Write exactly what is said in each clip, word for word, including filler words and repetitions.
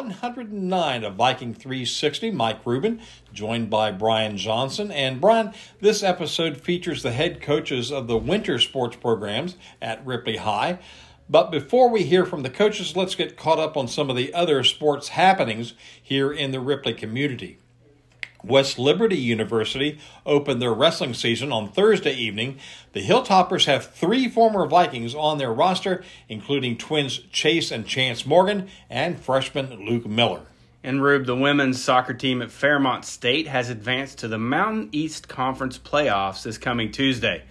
one hundred nine of Viking three sixty, Mike Rubin, joined by Brian Johnson. And Brian, this episode features the head coaches of the winter sports programs at Ripley High. But before we hear from the coaches, let's get caught up on some of the other sports happenings here in the Ripley community. West Liberty University opened their wrestling season on Thursday evening. The Hilltoppers have three former Vikings on their roster, including twins Chase and Chance Morgan and freshman Luke Miller. And Rube, the women's soccer team at Fairmont State has advanced to the Mountain East Conference playoffs this coming Tuesday.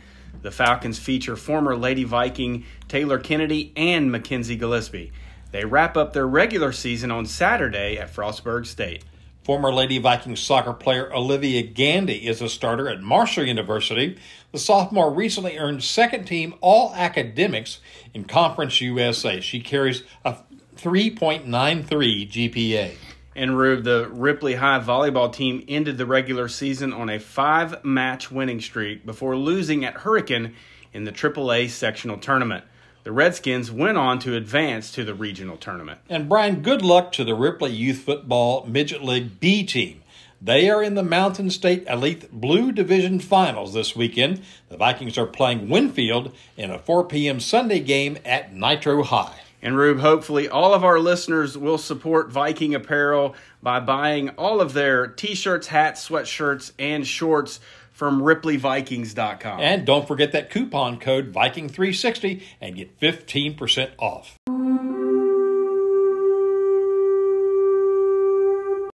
The Falcons feature former Lady Viking Taylor Kennedy and Mackenzie Gillespie. They wrap up their regular season on Saturday at Frostburg State. Former Lady Vikings soccer player Olivia Gandy is a starter at Marshall University. The sophomore recently earned second-team All-Academics in Conference U S A. She carries a three point nine three G P A. And Rube, the Ripley High volleyball team ended the regular season on a five-match winning streak before losing at Hurricane in the Triple A sectional tournament. The Redskins went on to advance to the regional tournament. And, Brian, good luck to the Ripley Youth Football Midget League B team. They are in the Mountain State Elite Blue Division Finals this weekend. The Vikings are playing Winfield in a four p.m. Sunday game at Nitro High. And, Rube, hopefully all of our listeners will support Viking apparel by buying all of their T-shirts, hats, sweatshirts, and shorts from Ripley Vikings dot com. And don't forget that coupon code Viking three sixty and get fifteen percent off.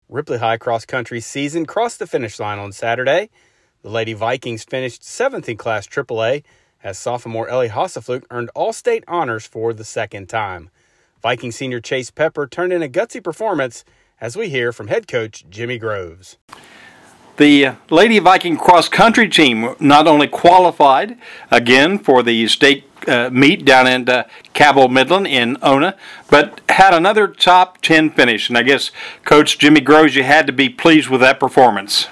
Ripley High cross country season crossed the finish line on Saturday. The Lady Vikings finished seventh in Class Triple A as sophomore Ellie Hossafluke earned All-State honors for the second time. Viking senior Chase Pepper turned in a gutsy performance as we hear from head coach Jimmy Groves. The Lady Viking cross-country team not only qualified, again, for the state uh, meet down in uh, Cabell Midland in Ona, but had another top ten finish. And I guess, Coach Jimmy Groves, you had to be pleased with that performance.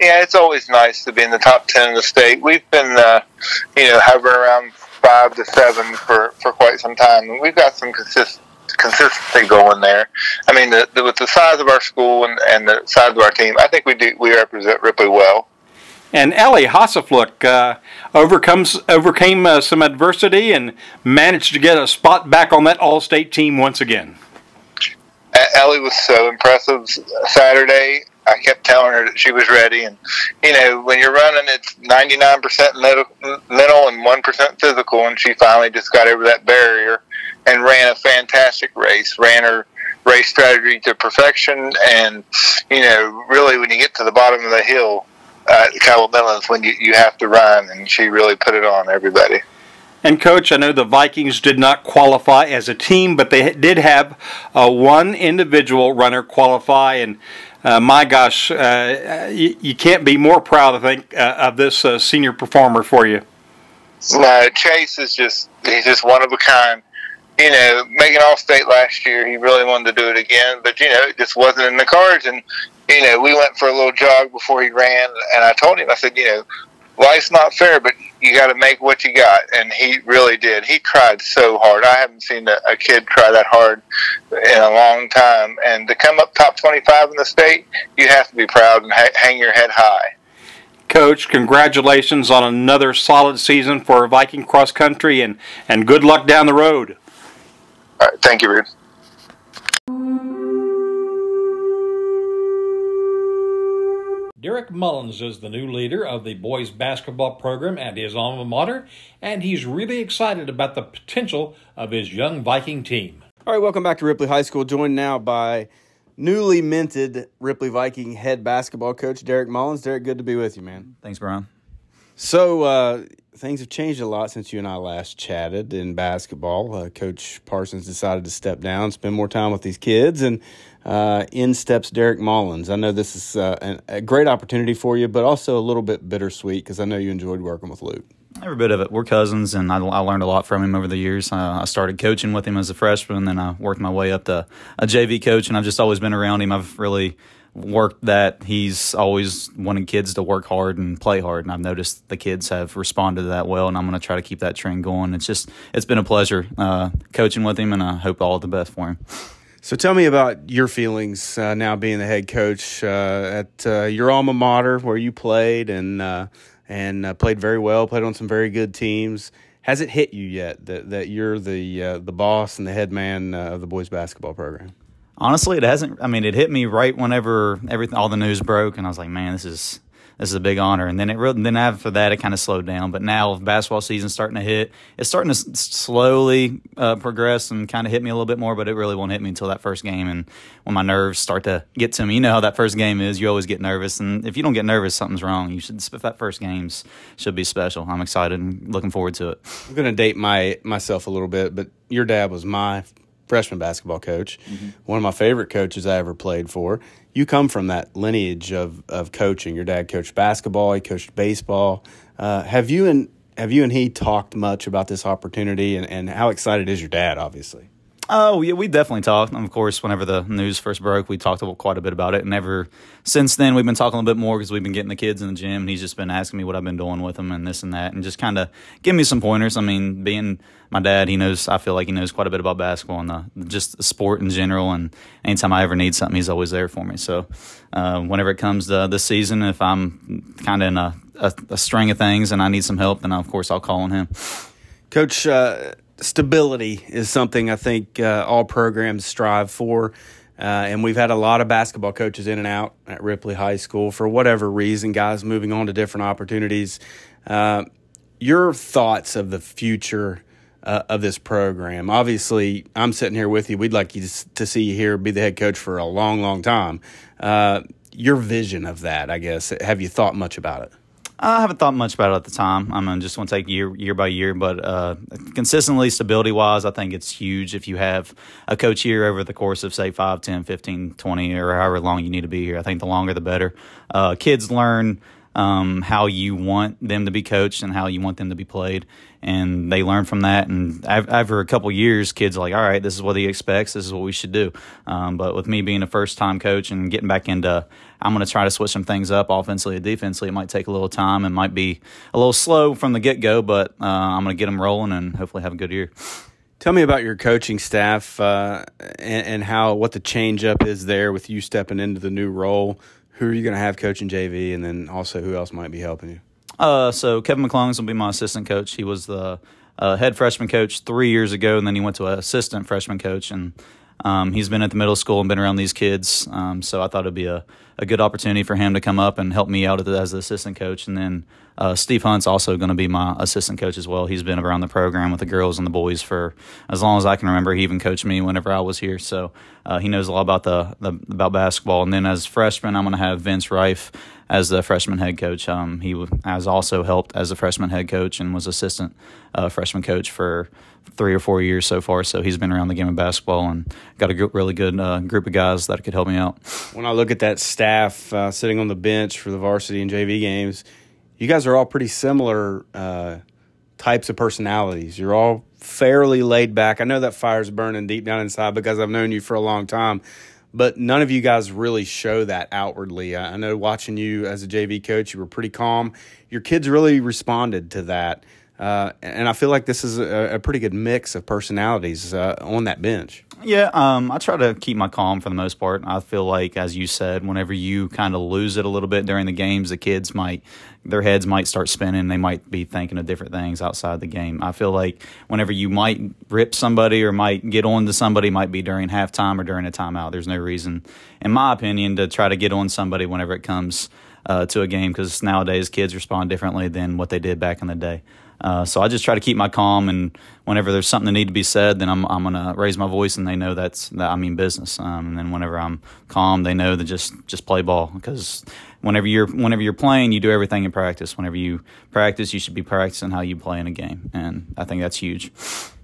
Yeah, it's always nice to be in the top ten of the state. We've been, uh, you know, hovering around five to seven for, for quite some time, and we've got some consistent. consistency going there. I mean, the, the, with the size of our school and, and the size of our team, I think we do we represent Ripley well. And Ellie Hossafluke uh, overcomes overcame uh, some adversity and managed to get a spot back on that All-State team once again. Ellie was so impressive Saturday. I kept telling her that she was ready. And, you know, when you're running, it's ninety-nine percent mental and one percent physical, and she finally just got over that barrier and ran a fantastic race, ran her race strategy to perfection. And, you know, really when you get to the bottom of the hill uh, at Cabell Midlands, when you, you have to run, and she really put it on everybody. And, Coach, I know the Vikings did not qualify as a team, but they did have uh, one individual runner qualify. And, uh, my gosh, uh, you, you can't be more proud, I think, uh, of this uh, senior performer for you. No, Chase is just, he's just one of a kind. You know, making All-State last year, he really wanted to do it again, but, you know, it just wasn't in the cards. And, you know, we went for a little jog before he ran, and I told him, I said, you know, life's not fair, but you got to make what you got. And he really did. He tried so hard. I haven't seen a, a kid try that hard in a long time. And to come up top twenty-five in the state, you have to be proud and ha- hang your head high. Coach, congratulations on another solid season for Viking cross country, and, and good luck down the road. All right, thank you, Rube. Derek Mullins is the new leader of the boys basketball program at his alma mater, and he's really excited about the potential of his young Viking team. All right, welcome back to Ripley High School, joined now by newly minted Ripley Viking head basketball coach Derek Mullins. Derek, good to be with you, man. Thanks, Brian. So, uh, things have changed a lot since you and I last chatted in basketball. Uh, Coach Parsons decided to step down, spend more time with these kids, and uh, in steps Derek Mullins. I know this is uh, an, a great opportunity for you, but also a little bit bittersweet because I know you enjoyed working with Luke. Every bit of it. We're cousins, and I, I learned a lot from him over the years. Uh, I started coaching with him as a freshman, and then I worked my way up to a J V coach, and I've just always been around him. I've really worked that. He's always wanted kids to work hard and play hard, and I've noticed the kids have responded to that well, and I'm going to try to keep that trend going. It's just, it's been a pleasure uh, coaching with him, and I hope all the best for him. So tell me about your feelings uh, now being the head coach uh, at uh, your alma mater where you played and uh, and uh, played very well, played on some very good teams. Has it hit you yet that, that you're the uh, the boss and the head man uh, of the boys basketball program? Honestly, it hasn't. I mean, it hit me right whenever everything, all the news broke, and I was like, man, this is this is a big honor. And then it really, then after that, it kind of slowed down. But now, basketball season's starting to hit. It's starting to s- slowly uh, progress and kind of hit me a little bit more. But it really won't hit me until that first game, and when my nerves start to get to me, you know how that first game is. You always get nervous, and if you don't get nervous, something's wrong. You should. If that first game's should be special. I'm excited and looking forward to it. I'm gonna date my myself a little bit, but your dad was my freshman basketball coach, mm-hmm. one of my favorite coaches I ever played for. You come from that lineage of of coaching. Your dad coached basketball, he coached baseball. Uh, have you and have you and he talked much about this opportunity, and, and how excited is your dad, obviously? Oh, yeah, we definitely talked. And of course, whenever the news first broke, we talked quite a bit about it. And ever since then, we've been talking a bit more because we've been getting the kids in the gym, and he's just been asking me what I've been doing with them and this and that, and just kind of give me some pointers. I mean, being my dad, he knows, I feel like he knows quite a bit about basketball and the, just the sport in general. And anytime I ever need something, he's always there for me. So uh, whenever it comes to this season, if I'm kind of in a, a, a string of things and I need some help, then of course I'll call on him. Coach, uh, stability is something I think uh, all programs strive for, uh, and we've had a lot of basketball coaches in and out at Ripley High School for whatever reason, guys moving on to different opportunities. Uh, your thoughts of the future uh, of this program? Obviously, I'm sitting here with you. We'd like you to see you here be the head coach for a long, long time. Uh, your vision of that, I guess, have you thought much about it? I haven't thought much about it at the time. I mean, just want to take year year by year, but uh, consistently, stability-wise, I think it's huge if you have a coach here over the course of, say, five, ten, fifteen, twenty, or however long you need to be here. I think the longer the better. Uh, kids learn um, how you want them to be coached and how you want them to be played, and they learn from that. And after a couple years, kids are like, all right, this is what he expects. This is what we should do. Um, but with me being a first-time coach and getting back into – I'm going to try to switch some things up offensively and defensively. It might take a little time and might be a little slow from the get-go, but uh, I'm going to get them rolling and hopefully have a good year. Tell me about your coaching staff uh, and, and how what the change-up is there with you stepping into the new role. Who are you going to have coaching J V, and then also who else might be helping you? Uh, so Kevin McClung's will be my assistant coach. He was the uh, head freshman coach three years ago, and then he went to an assistant freshman coach, and Um, he's been at the middle school and been around these kids, um, so I thought it'd be a, a good opportunity for him to come up and help me out at the, as the assistant coach. And then uh, Steve Hunt's also going to be my assistant coach as well. He's been around the program with the girls and the boys for as long as I can remember. He even coached me whenever I was here, so uh, he knows a lot about the, the about basketball. And then as freshman, I'm going to have Vince Reif as the freshman head coach. Um, he has also helped as a freshman head coach and was assistant uh, freshman coach for three or four years so far. So he's been around the game of basketball and got a really good uh, group of guys that could help me out. When I look at that staff uh, sitting on the bench for the varsity and J V games, you guys are all pretty similar uh, types of personalities. You're all fairly laid back. I know that fire's burning deep down inside because I've known you for a long time. But none of you guys really show that outwardly. I know watching you as a J V coach, you were pretty calm. Your kids really responded to that. Uh, and I feel like this is a, a pretty good mix of personalities uh, on that bench. Yeah, um, I try to keep my calm for the most part. I feel like, as you said, whenever you kind of lose it a little bit during the games, the kids might – their heads might start spinning. They might be thinking of different things outside the game. I feel like whenever you might rip somebody or might get on to somebody, might be during halftime or during a timeout. There's no reason, in my opinion, to try to get on somebody whenever it comes uh, to a game, because nowadays kids respond differently than what they did back in the day. Uh, so I just try to keep my calm, and whenever there's something that needs to be said, then I'm I'm gonna raise my voice, and they know that's that I mean business. Um, and then whenever I'm calm, they know that just just play ball, because whenever you're whenever you're playing, you do everything in practice. Whenever you practice, you should be practicing how you play in a game, and I think that's huge.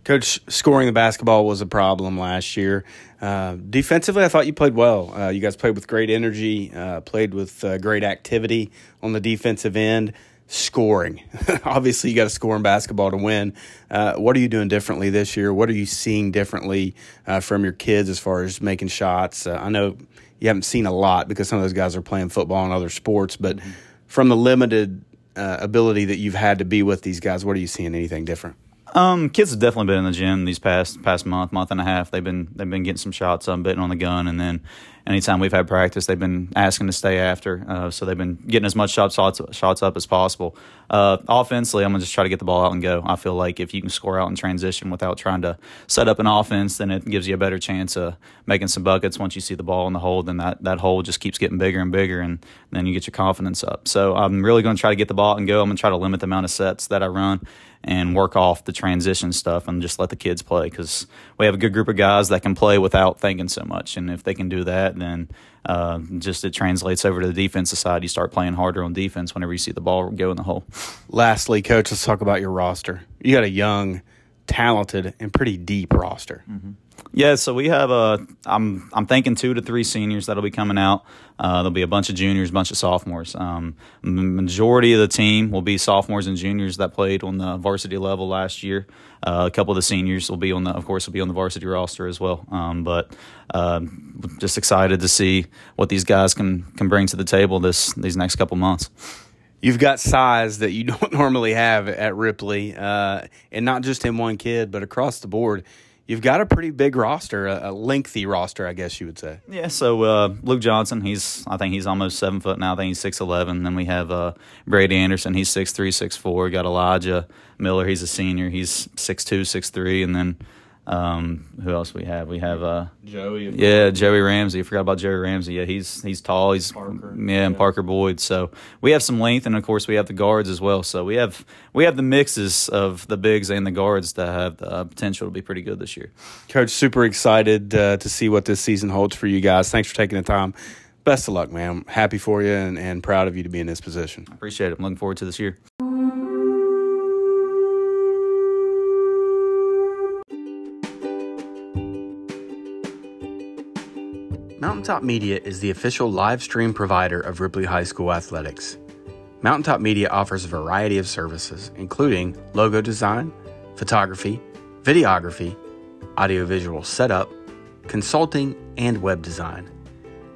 Coach, scoring the basketball was a problem last year. Uh, defensively, I thought you played well. Uh, you guys played with great energy, uh, played with uh, great activity on the defensive end. Scoring. Obviously, you got to score in basketball to win. Uh, what are you doing differently this year? What are you seeing differently uh, from your kids as far as making shots? Uh, I know you haven't seen a lot because some of those guys are playing football and other sports, but from the limited uh, ability that you've had to be with these guys, what are you seeing anything different? Um, kids have definitely been in the gym these past past month, month and a half. They've been they've been getting some shots up, betting on the gun, and then anytime we've had practice, they've been asking to stay after. Uh, so they've been getting as much shot, shots shots up as possible. Uh, offensively, I'm gonna just try to get the ball out and go. I feel like if you can score out in transition without trying to set up an offense, then it gives you a better chance of making some buckets. Once you see the ball in the hole, then that, that hole just keeps getting bigger and bigger, and then you get your confidence up. So I'm really gonna try to get the ball out and go. I'm gonna try to limit the amount of sets that I run and work off the transition stuff and just let the kids play, because we have a good group of guys that can play without thinking so much. And if they can do that, then uh, just it translates over to the defensive side. You start playing harder on defense whenever you see the ball go in the hole. Lastly, Coach, let's talk about your roster. You got a young, talented, and pretty deep roster. Mm-hmm. Yeah, so we have a I'm I'm thinking two to three seniors that'll be coming out. Uh, there'll be a bunch of juniors, a bunch of sophomores. Um, majority of the team will be sophomores and juniors that played on the varsity level last year. Uh, a couple of the seniors will be on the, of course, will be on the varsity roster as well. Um, but uh, just excited to see what these guys can can bring to the table this these next couple months. You've got size that you don't normally have at Ripley, uh, and not just in one kid, but across the board. You've got a pretty big roster, a lengthy roster, I guess you would say. Yeah, so uh, Luke Johnson, he's I think he's almost seven foot now. I think he's six eleven. Then we have uh, Brady Anderson, he's six three, six four. Got Elijah Miller, he's a senior, he's six two, six three. And then um, who else we have? We have uh, Joey. Yeah, Joey Ramsey. I forgot about Joey Ramsey. Yeah, he's he's tall. He's Parker. Yeah, and yeah. Parker Boyd. So we have some length, and of course we have the guards as well. So we have we have the mixes of the bigs and the guards that have the potential to be pretty good this year. Coach, super excited uh, to see what this season holds for you guys. Thanks for taking the time. Best of luck, man. I'm happy for you and, and proud of you to be in this position. I appreciate it. I'm looking forward to this year. Mountaintop Media is the official live stream provider of Ripley High School athletics. Mountaintop Media offers a variety of services, including logo design, photography, videography, audiovisual setup, consulting, and web design.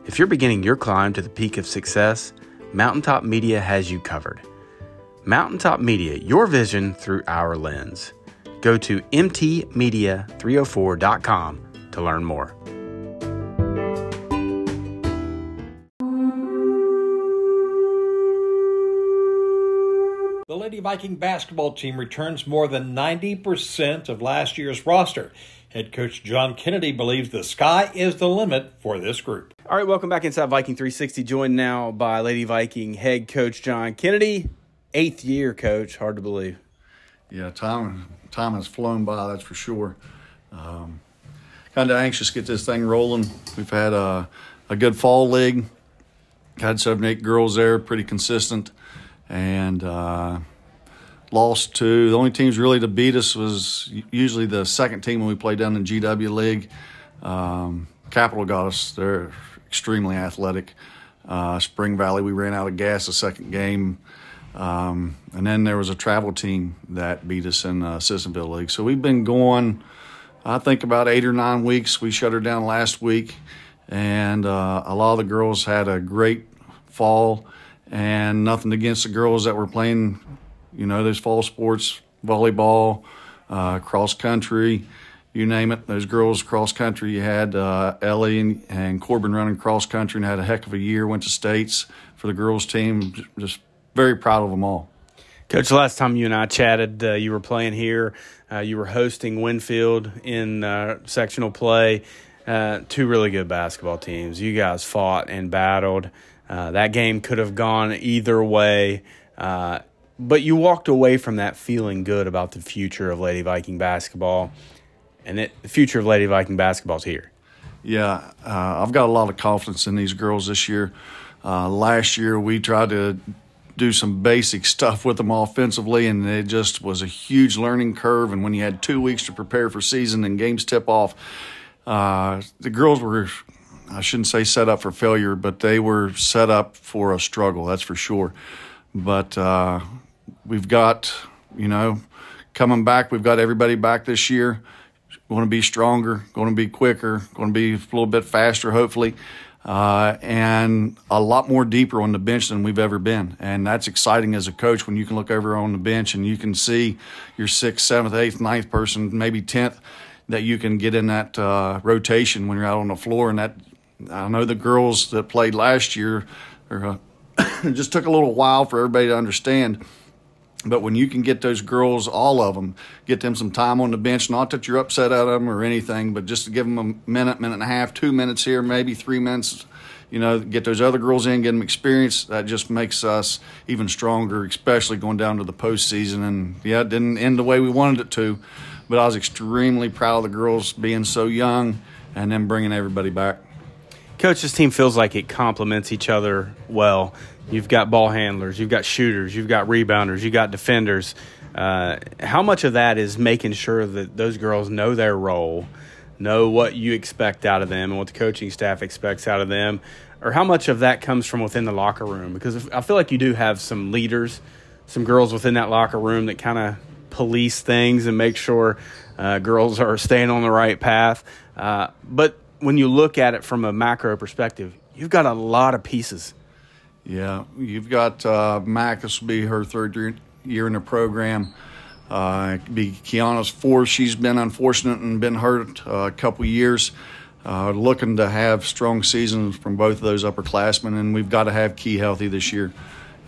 If you're beginning your climb to the peak of success, Mountaintop Media has you covered. Mountaintop Media, your vision through our lens. Go to m t media three oh four dot com to learn more. The Viking basketball team returns more than ninety percent of last year's roster. Head coach John Kennedy believes the sky is the limit for this group. All right, welcome back inside Viking three sixty, joined now by Lady Viking head coach John Kennedy. Eighth year, coach, hard to believe. Yeah, time time has flown by, that's for sure. Um, kind of anxious to get this thing rolling. We've had a, a good fall league. Had seven, eight girls there, pretty consistent. And uh lost to the only teams really to beat us was usually the second team when we played down in G W League. Um, Capital got us. They're extremely athletic. Uh, Spring Valley, we ran out of gas the second game. Um, and then there was a travel team that beat us in uh, Sissonville League. So we've been going, I think, about eight or nine weeks. We shut her down last week. And uh, a lot of the girls had a great fall, and nothing against the girls that were playing, you know, those fall sports, volleyball, uh, cross country, you name it. Those girls cross country, you had uh, Ellie and, and Corbin running cross country and had a heck of a year, went to states for the girls team. Just very proud of them all. Coach, last time you and I chatted, uh, you were playing here. Uh, you were hosting Winfield in uh, sectional play. Uh, two really good basketball teams. You guys fought and battled. Uh, that game could have gone either way. Uh, But you walked away from that feeling good about the future of Lady Viking basketball, and it, the future of Lady Viking basketball is here. Yeah, uh, I've got a lot of confidence in these girls this year. Uh, last year we tried to do some basic stuff with them offensively, and it just was a huge learning curve. And when you had two weeks to prepare for season and games tip off, uh, the girls were – I shouldn't say set up for failure, but they were set up for a struggle, that's for sure. But uh, we've got, you know, coming back, we've got everybody back this year. Going to be stronger, going to be quicker, going to be a little bit faster, hopefully. uh, and a lot more deeper on the bench than we've ever been. And that's exciting as a coach when you can look over on the bench and you can see your sixth, seventh, eighth, ninth person, maybe tenth, that you can get in that uh, rotation when you're out on the floor. And that, I know the girls that played last year, are, uh, it just took a little while for everybody to understand. But when you can get those girls, all of them, get them some time on the bench, not that you're upset at them or anything, but just to give them a minute, minute and a half, two minutes here, maybe three minutes, you know, get those other girls in, get them experience. That just makes us even stronger, especially going down to the postseason. And, yeah, it didn't end the way we wanted it to, but I was extremely proud of the girls being so young and then bringing everybody back. Coach, this team feels like it complements each other well. You've got ball handlers, you've got shooters, you've got rebounders, you've got defenders. Uh, how much of that is making sure that those girls know their role, know what you expect out of them and what the coaching staff expects out of them, or how much of that comes from within the locker room? Because I feel like you do have some leaders, some girls within that locker room that kind of police things and make sure uh, girls are staying on the right path. Uh, but when you look at it from a macro perspective, you've got a lot of pieces. Yeah, you've got uh, Mac. This will be her third year in the program. Uh, be Kiana's fourth. She's been unfortunate and been hurt uh, a couple years. Uh, looking to have strong seasons from both of those upperclassmen, and we've got to have Key healthy this year.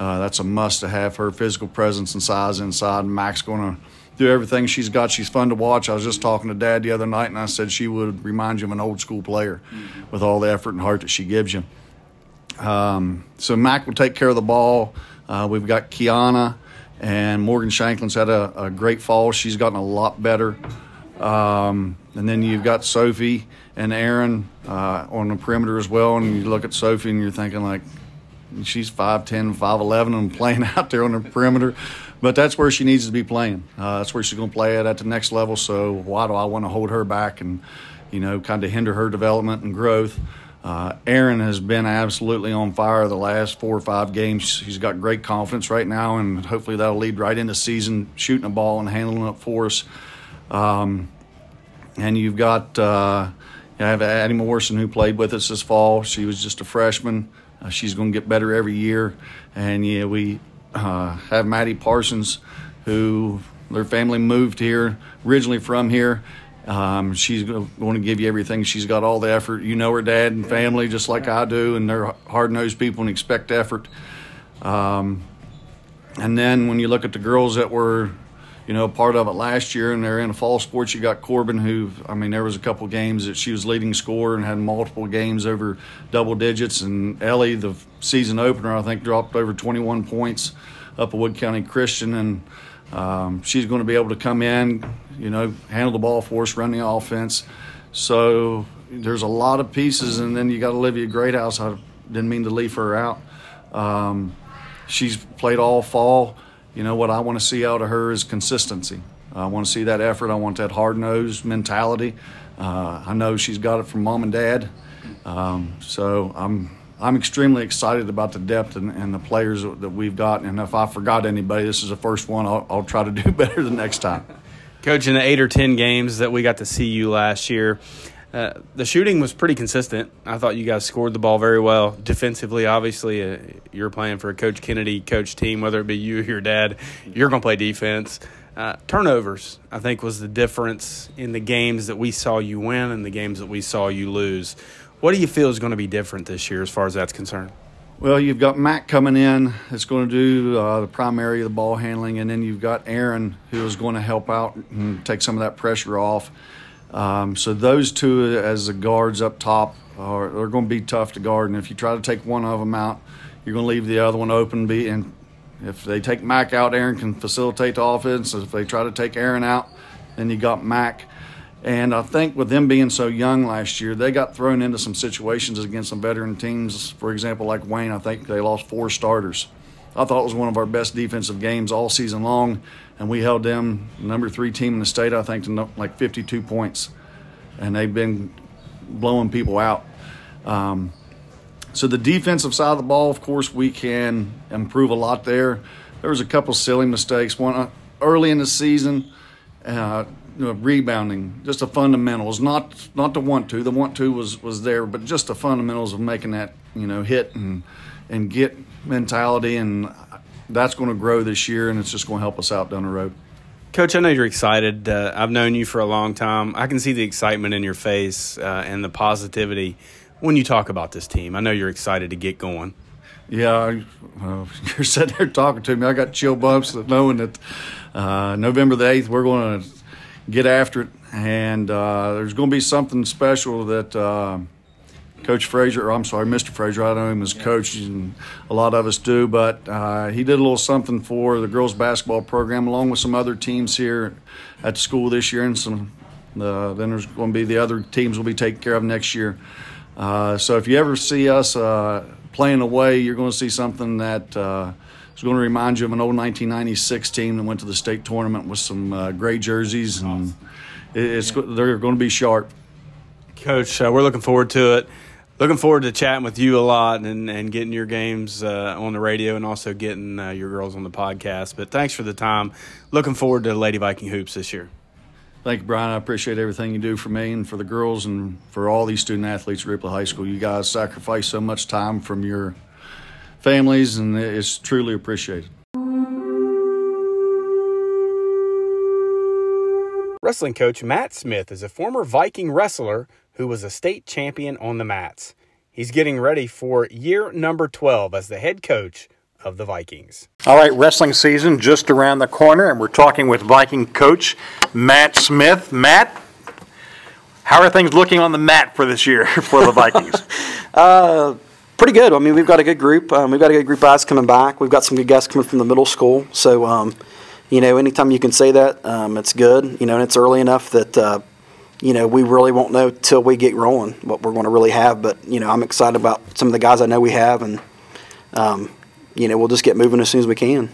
Uh, that's a must to have her physical presence and size inside. Mac's going to do everything she's got. She's fun to watch. I was just talking to Dad the other night, and I said she would remind you of an old school player mm-hmm. with all the effort and heart that she gives you. Um, so Mac will take care of the ball. Uh, we've got Kiana and Morgan Shanklin's had a, a great fall. She's gotten a lot better. Um, and then you've got Sophie and Aaron uh, on the perimeter as well. And you look at Sophie and you're thinking, like, she's five ten, five eleven and playing out there on the perimeter. But that's where she needs to be playing. Uh, that's where she's going to play at at the next level. So why do I want to hold her back and, you know, kind of hinder her development and growth? Uh, Aaron has been absolutely on fire the last four or five games. He's got great confidence right now, and hopefully that'll lead right into season, shooting the ball and handling it for us. Um, and you've got uh, – I have Addie Morrison, who played with us this fall. She was just a freshman. Uh, she's going to get better every year. And, yeah, we uh, have Maddie Parsons, who their family moved here, originally from here. Um, she's going to give you everything. She's got all the effort. You know her dad and family just like I do, and they're hard-nosed people and expect effort. Um, and then when you look at the girls that were, you know, part of it last year and they're in a fall sports, you got Corbin who, I mean, there was a couple games that she was leading scorer and had multiple games over double digits. And Ellie, the season opener, I think dropped over twenty-one points up at Wood County Christian. And um, she's going to be able to come in, you know, handle the ball for us, run the offense. So there's a lot of pieces. And then you got Olivia Greathouse. I didn't mean to leave her out. Um, she's played all fall. You know, what I want to see out of her is consistency. I want to see that effort. I want that hard-nosed mentality. Uh, I know she's got it from Mom and Dad. Um, so I'm I'm extremely excited about the depth and, and the players that we've got. And if I forgot anybody, this is the first one. I'll, I'll try to do better the next time. Coach, in the eight or ten games that we got to see you last year, uh, the shooting was pretty consistent. I thought you guys scored the ball very well. Defensively, obviously, uh, you're playing for a Coach Kennedy coach team, whether it be you or your dad, you're going to play defense. Uh, turnovers, I think, was the difference in the games that we saw you win and the games that we saw you lose. What do you feel is going to be different this year as far as that's concerned? Well, you've got Mac coming in that's going to do uh, the primary of the ball handling, and then you've got Aaron who is going to help out and take some of that pressure off. Um, so those two as the guards up top are they're going to be tough to guard, and if you try to take one of them out, you're going to leave the other one open. Be and if they take Mac out, Aaron can facilitate the offense. If they try to take Aaron out, then you got Mac. And I think with them being so young last year, they got thrown into some situations against some veteran teams. For example, like Wayne, I think they lost four starters. I thought it was one of our best defensive games all season long, and we held them, number three team in the state, I think, to like fifty-two points. And they've been blowing people out. Um, so the defensive side of the ball, of course, we can improve a lot there. There was a couple silly mistakes. One early in the season, uh, uh, rebounding, just the fundamentals, not not the want to. The want to was, was there, but just the fundamentals of making that, you know, hit and and get mentality, and that's going to grow this year, and it's just going to help us out down the road. Coach, I know you're excited. Uh, I've known you for a long time. I can see the excitement in your face uh, and the positivity when you talk about this team. I know you're excited to get going. Yeah, uh, you're sitting there talking to me. I got chill bumps knowing that uh, November the eighth we're going to get after it, and uh, there's going to be something special that uh, Coach Frazier, or I'm sorry, Mister Frazier, I know him as coach, and a lot of us do, but uh, he did a little something for the girls' basketball program along with some other teams here at the school this year, and some uh, then there's going to be the other teams we'll be taking care of next year. Uh, so if you ever see us uh, – playing away, you're going to see something that uh, is going to remind you of an old nineteen ninety-six team that went to the state tournament with some uh, gray jerseys, and awesome. it's yeah. They're going to be sharp. Coach, uh, we're looking forward to it. Looking forward to chatting with you a lot and, and getting your games uh, on the radio, and also getting uh, your girls on the podcast. But thanks for the time. Looking forward to Lady Viking Hoops this year. Thank you, Brian. I appreciate everything you do for me and for the girls and for all these student athletes at Ripley High School. You guys sacrifice so much time from your families, and it's truly appreciated. Wrestling coach Matt Smith is a former Viking wrestler who was a state champion on the mats. He's getting ready for year number twelve as the head coach of the Vikings. All right, wrestling season just around the corner, and we're talking with Viking coach Matt Smith. Matt, how are things looking on the mat for this year for the Vikings? uh, pretty good. I mean, we've got a good group. Um, we've got a good group of guys coming back. We've got some good guys coming from the middle school. So, um, you know, anytime you can say that, um, it's good. You know, and it's early enough that, uh, you know, we really won't know till we get rolling what we're going to really have. But, you know, I'm excited about some of the guys I know we have, and, um, you know, we'll just get moving as soon as we can.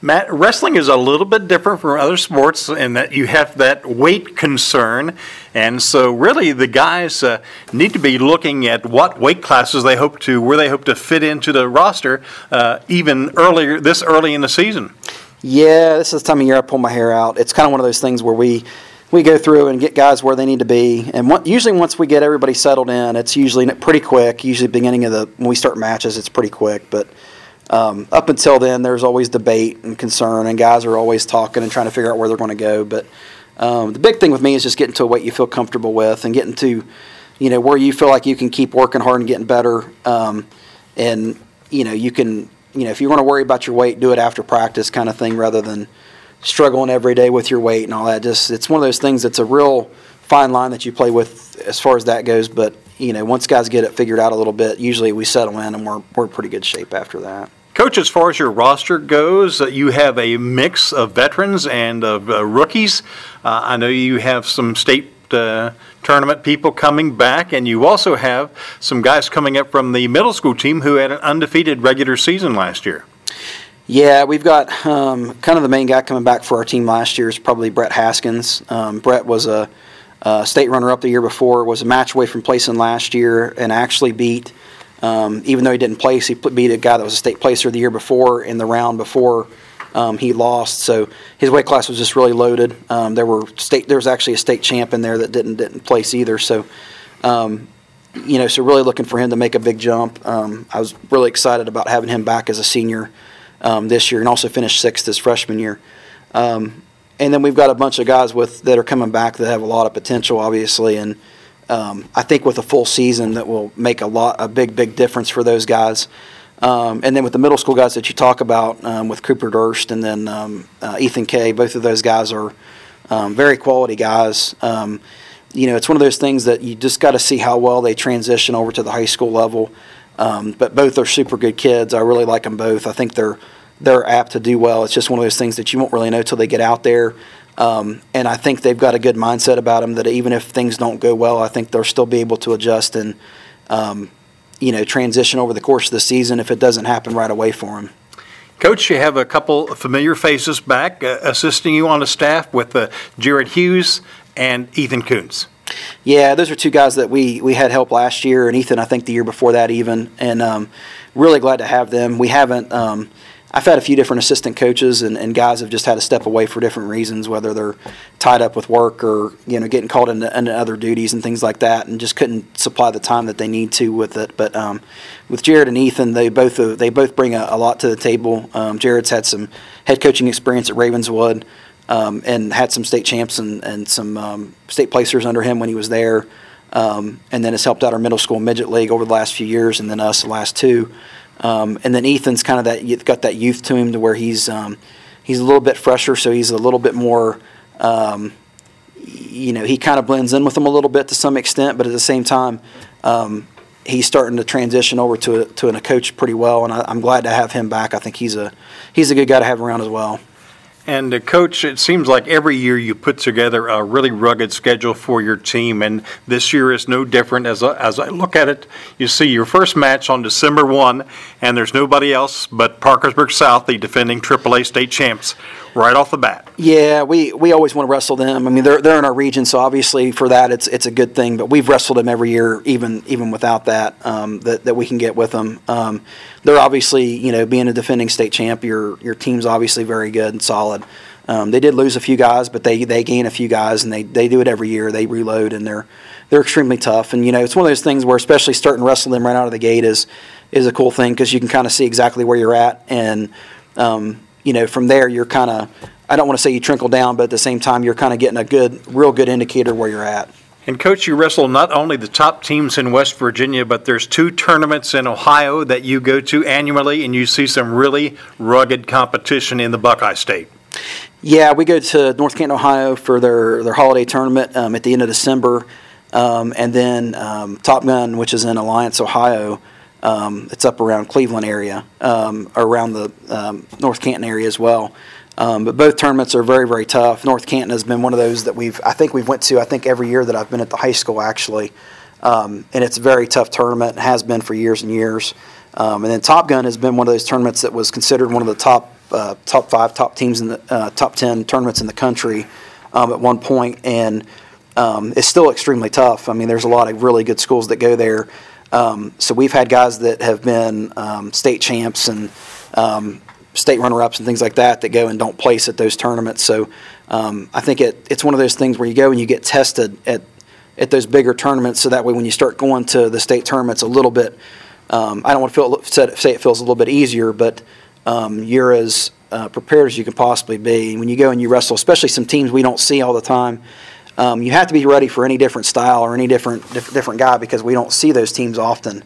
Matt, wrestling is a little bit different from other sports in that you have that weight concern. And so really the guys uh, need to be looking at what weight classes they hope to, where they hope to fit into the roster uh, even earlier, this early in the season. Yeah, this is the time of year I pull my hair out. It's kind of one of those things where we we go through and get guys where they need to be. And what, usually once we get everybody settled in, it's usually pretty quick. Usually beginning of the when we start matches, it's pretty quick. But Um, up until then, there's always debate and concern, and guys are always talking and trying to figure out where they're going to go. But um, the big thing with me is just getting to a weight you feel comfortable with, and getting to, you know, where you feel like you can keep working hard and getting better. Um, and you know, you can, you know, if you want to worry about your weight, do it after practice, kind of thing, rather than struggling every day with your weight and all that. Just it's one of those things that's a real fine line that you play with as far as that goes. But you know, once guys get it figured out a little bit, usually we settle in and we're we're in pretty good shape after that. Coach, as far as your roster goes, uh, you have a mix of veterans and of uh, rookies. Uh, I know you have some state uh, tournament people coming back, and you also have some guys coming up from the middle school team who had an undefeated regular season last year. Yeah, we've got um, kind of the main guy coming back for our team last year is probably Brett Haskins. Um, Brett was a, a state runner-up the year before, was a match away from placing last year, and actually beat – Um, even though he didn't place, he beat a guy that was a state placer the year before in the round before um, he lost. So his weight class was just really loaded. Um, there were state, there was actually a state champ in there that didn't didn't place either. So, um, you know, so really looking for him to make a big jump. Um, I was really excited about having him back as a senior um, this year, and also finished sixth his freshman year. Um, and then we've got a bunch of guys with that are coming back that have a lot of potential, obviously, and. Um, I think with a full season that will make a lot, a big, big difference for those guys. Um, and then with the middle school guys that you talk about, um, with Cooper Durst and then um, uh, Ethan Kay, both of those guys are um, very quality guys. Um, you know, it's one of those things that you just got to see how well they transition over to the high school level. Um, but both are super good kids. I really like them both. I think they're they're apt to do well. It's just one of those things that you won't really know till they get out there. Um, and I think they've got a good mindset about them that even if things don't go well, I think they'll still be able to adjust and, um, you know, transition over the course of the season if it doesn't happen right away for them. Coach, you have a couple of familiar faces back uh, assisting you on the staff with uh, Jared Hughes and Ethan Koontz. Yeah, those are two guys that we, we had help last year, and Ethan, I think, the year before that even. And um, really glad to have them. We haven't um, – I've had a few different assistant coaches, and, and guys have just had to step away for different reasons, whether they're tied up with work or, you know, getting called into, into other duties and things like that, and just couldn't supply the time that they need to with it. But um, with Jared and Ethan, they both they both bring a, a lot to the table. Um, Jared's had some head coaching experience at Ravenswood, um, and had some state champs and, and some um, state placers under him when he was there, um, and then has helped out our middle school midget league over the last few years, and then us the last two. Um, and then Ethan's kind of that got that youth to him to where he's um, he's a little bit fresher, so he's a little bit more, um, you know, he kind of blends in with them a little bit to some extent, but at the same time, um, he's starting to transition over to a, to a coach pretty well, and I, I'm glad to have him back. I think he's a he's a good guy to have around as well. And uh, Coach, it seems like every year you put together a really rugged schedule for your team, and this year is no different. As a, as I look at it, you see your first match on December first, and there's nobody else but Parkersburg South, the defending Triple A state champs, right off the bat. Yeah, we, we always want to wrestle them. I mean, they're they're in our region, so obviously for that it's it's a good thing. But we've wrestled them every year, even even without that, um, that that we can get with them. Um, they're obviously, you know, being a defending state champ, your your team's obviously very good and solid. Um, they did lose a few guys, but they they gain a few guys, and they, they do it every year. They reload, and they're they're extremely tough. And you know, it's one of those things where, especially starting to wrestle them right out of the gate, is is a cool thing because you can kind of see exactly where you're at, and um, you know, from there you're kind of, I don't want to say you trickle down, but at the same time you're kind of getting a good, real good indicator where you're at. And, Coach, you wrestle not only the top teams in West Virginia, but there's two tournaments in Ohio that you go to annually, and you see some really rugged competition in the Buckeye State. Yeah, we go to North Canton, Ohio for their, their holiday tournament um, at the end of December, um, and then um, Top Gun, which is in Alliance, Ohio. Um, it's up around Cleveland area, um, around the um, North Canton area as well. Um, but both tournaments are very, very tough. North Canton has been one of those that we've, I think we've went to, I think every year that I've been at the high school actually. Um, and it's a very tough tournament, it has been for years and years. Um, and then Top Gun has been one of those tournaments that was considered one of the top uh, top five, top teams, in the uh, top ten tournaments in the country um, at one point. And um, it's still extremely tough. I mean, there's a lot of really good schools that go there. Um, so we've had guys that have been um, state champs and um, state runner-ups and things like that that go and don't place at those tournaments. So um, I think it, it's one of those things where you go and you get tested at, at those bigger tournaments, so that way when you start going to the state tournaments a little bit, um, I don't want to feel, say it feels a little bit easier, but um, you're as uh, prepared as you can possibly be. And when you go and you wrestle, especially some teams we don't see all the time, um, you have to be ready for any different style or any different diff different guy, because we don't see those teams often.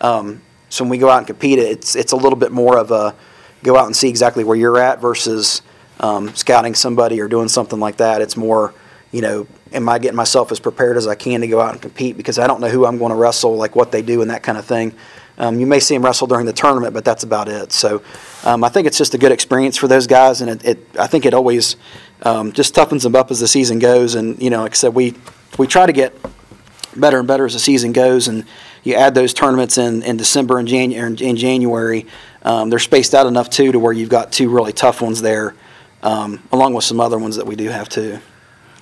Um, so when we go out and compete, it's it's a little bit more of a go out and see exactly where you're at versus um, scouting somebody or doing something like that. It's more, you know, am I getting myself as prepared as I can to go out and compete, because I don't know who I'm going to wrestle, like what they do and that kind of thing. Um, you may see them wrestle during the tournament, but that's about it. So um, I think it's just a good experience for those guys, and it, it I think it always um, just toughens them up as the season goes. And, you know, like I said, we, we try to get better and better as the season goes, and you add those tournaments in, in December and January. In January. Um, they're spaced out enough, too, to where you've got two really tough ones there, um, along with some other ones that we do have, too.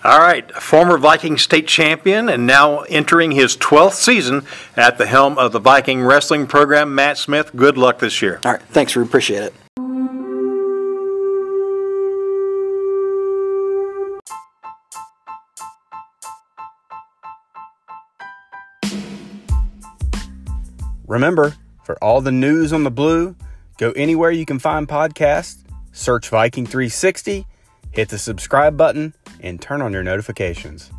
All right, former Viking state champion and now entering his twelfth season at the helm of the Viking wrestling program, Matt Smith, good luck this year. All right, thanks, we appreciate it. Remember, for all the news on the blue, go anywhere you can find podcasts, search Viking three sixty, hit the subscribe button, and turn on your notifications.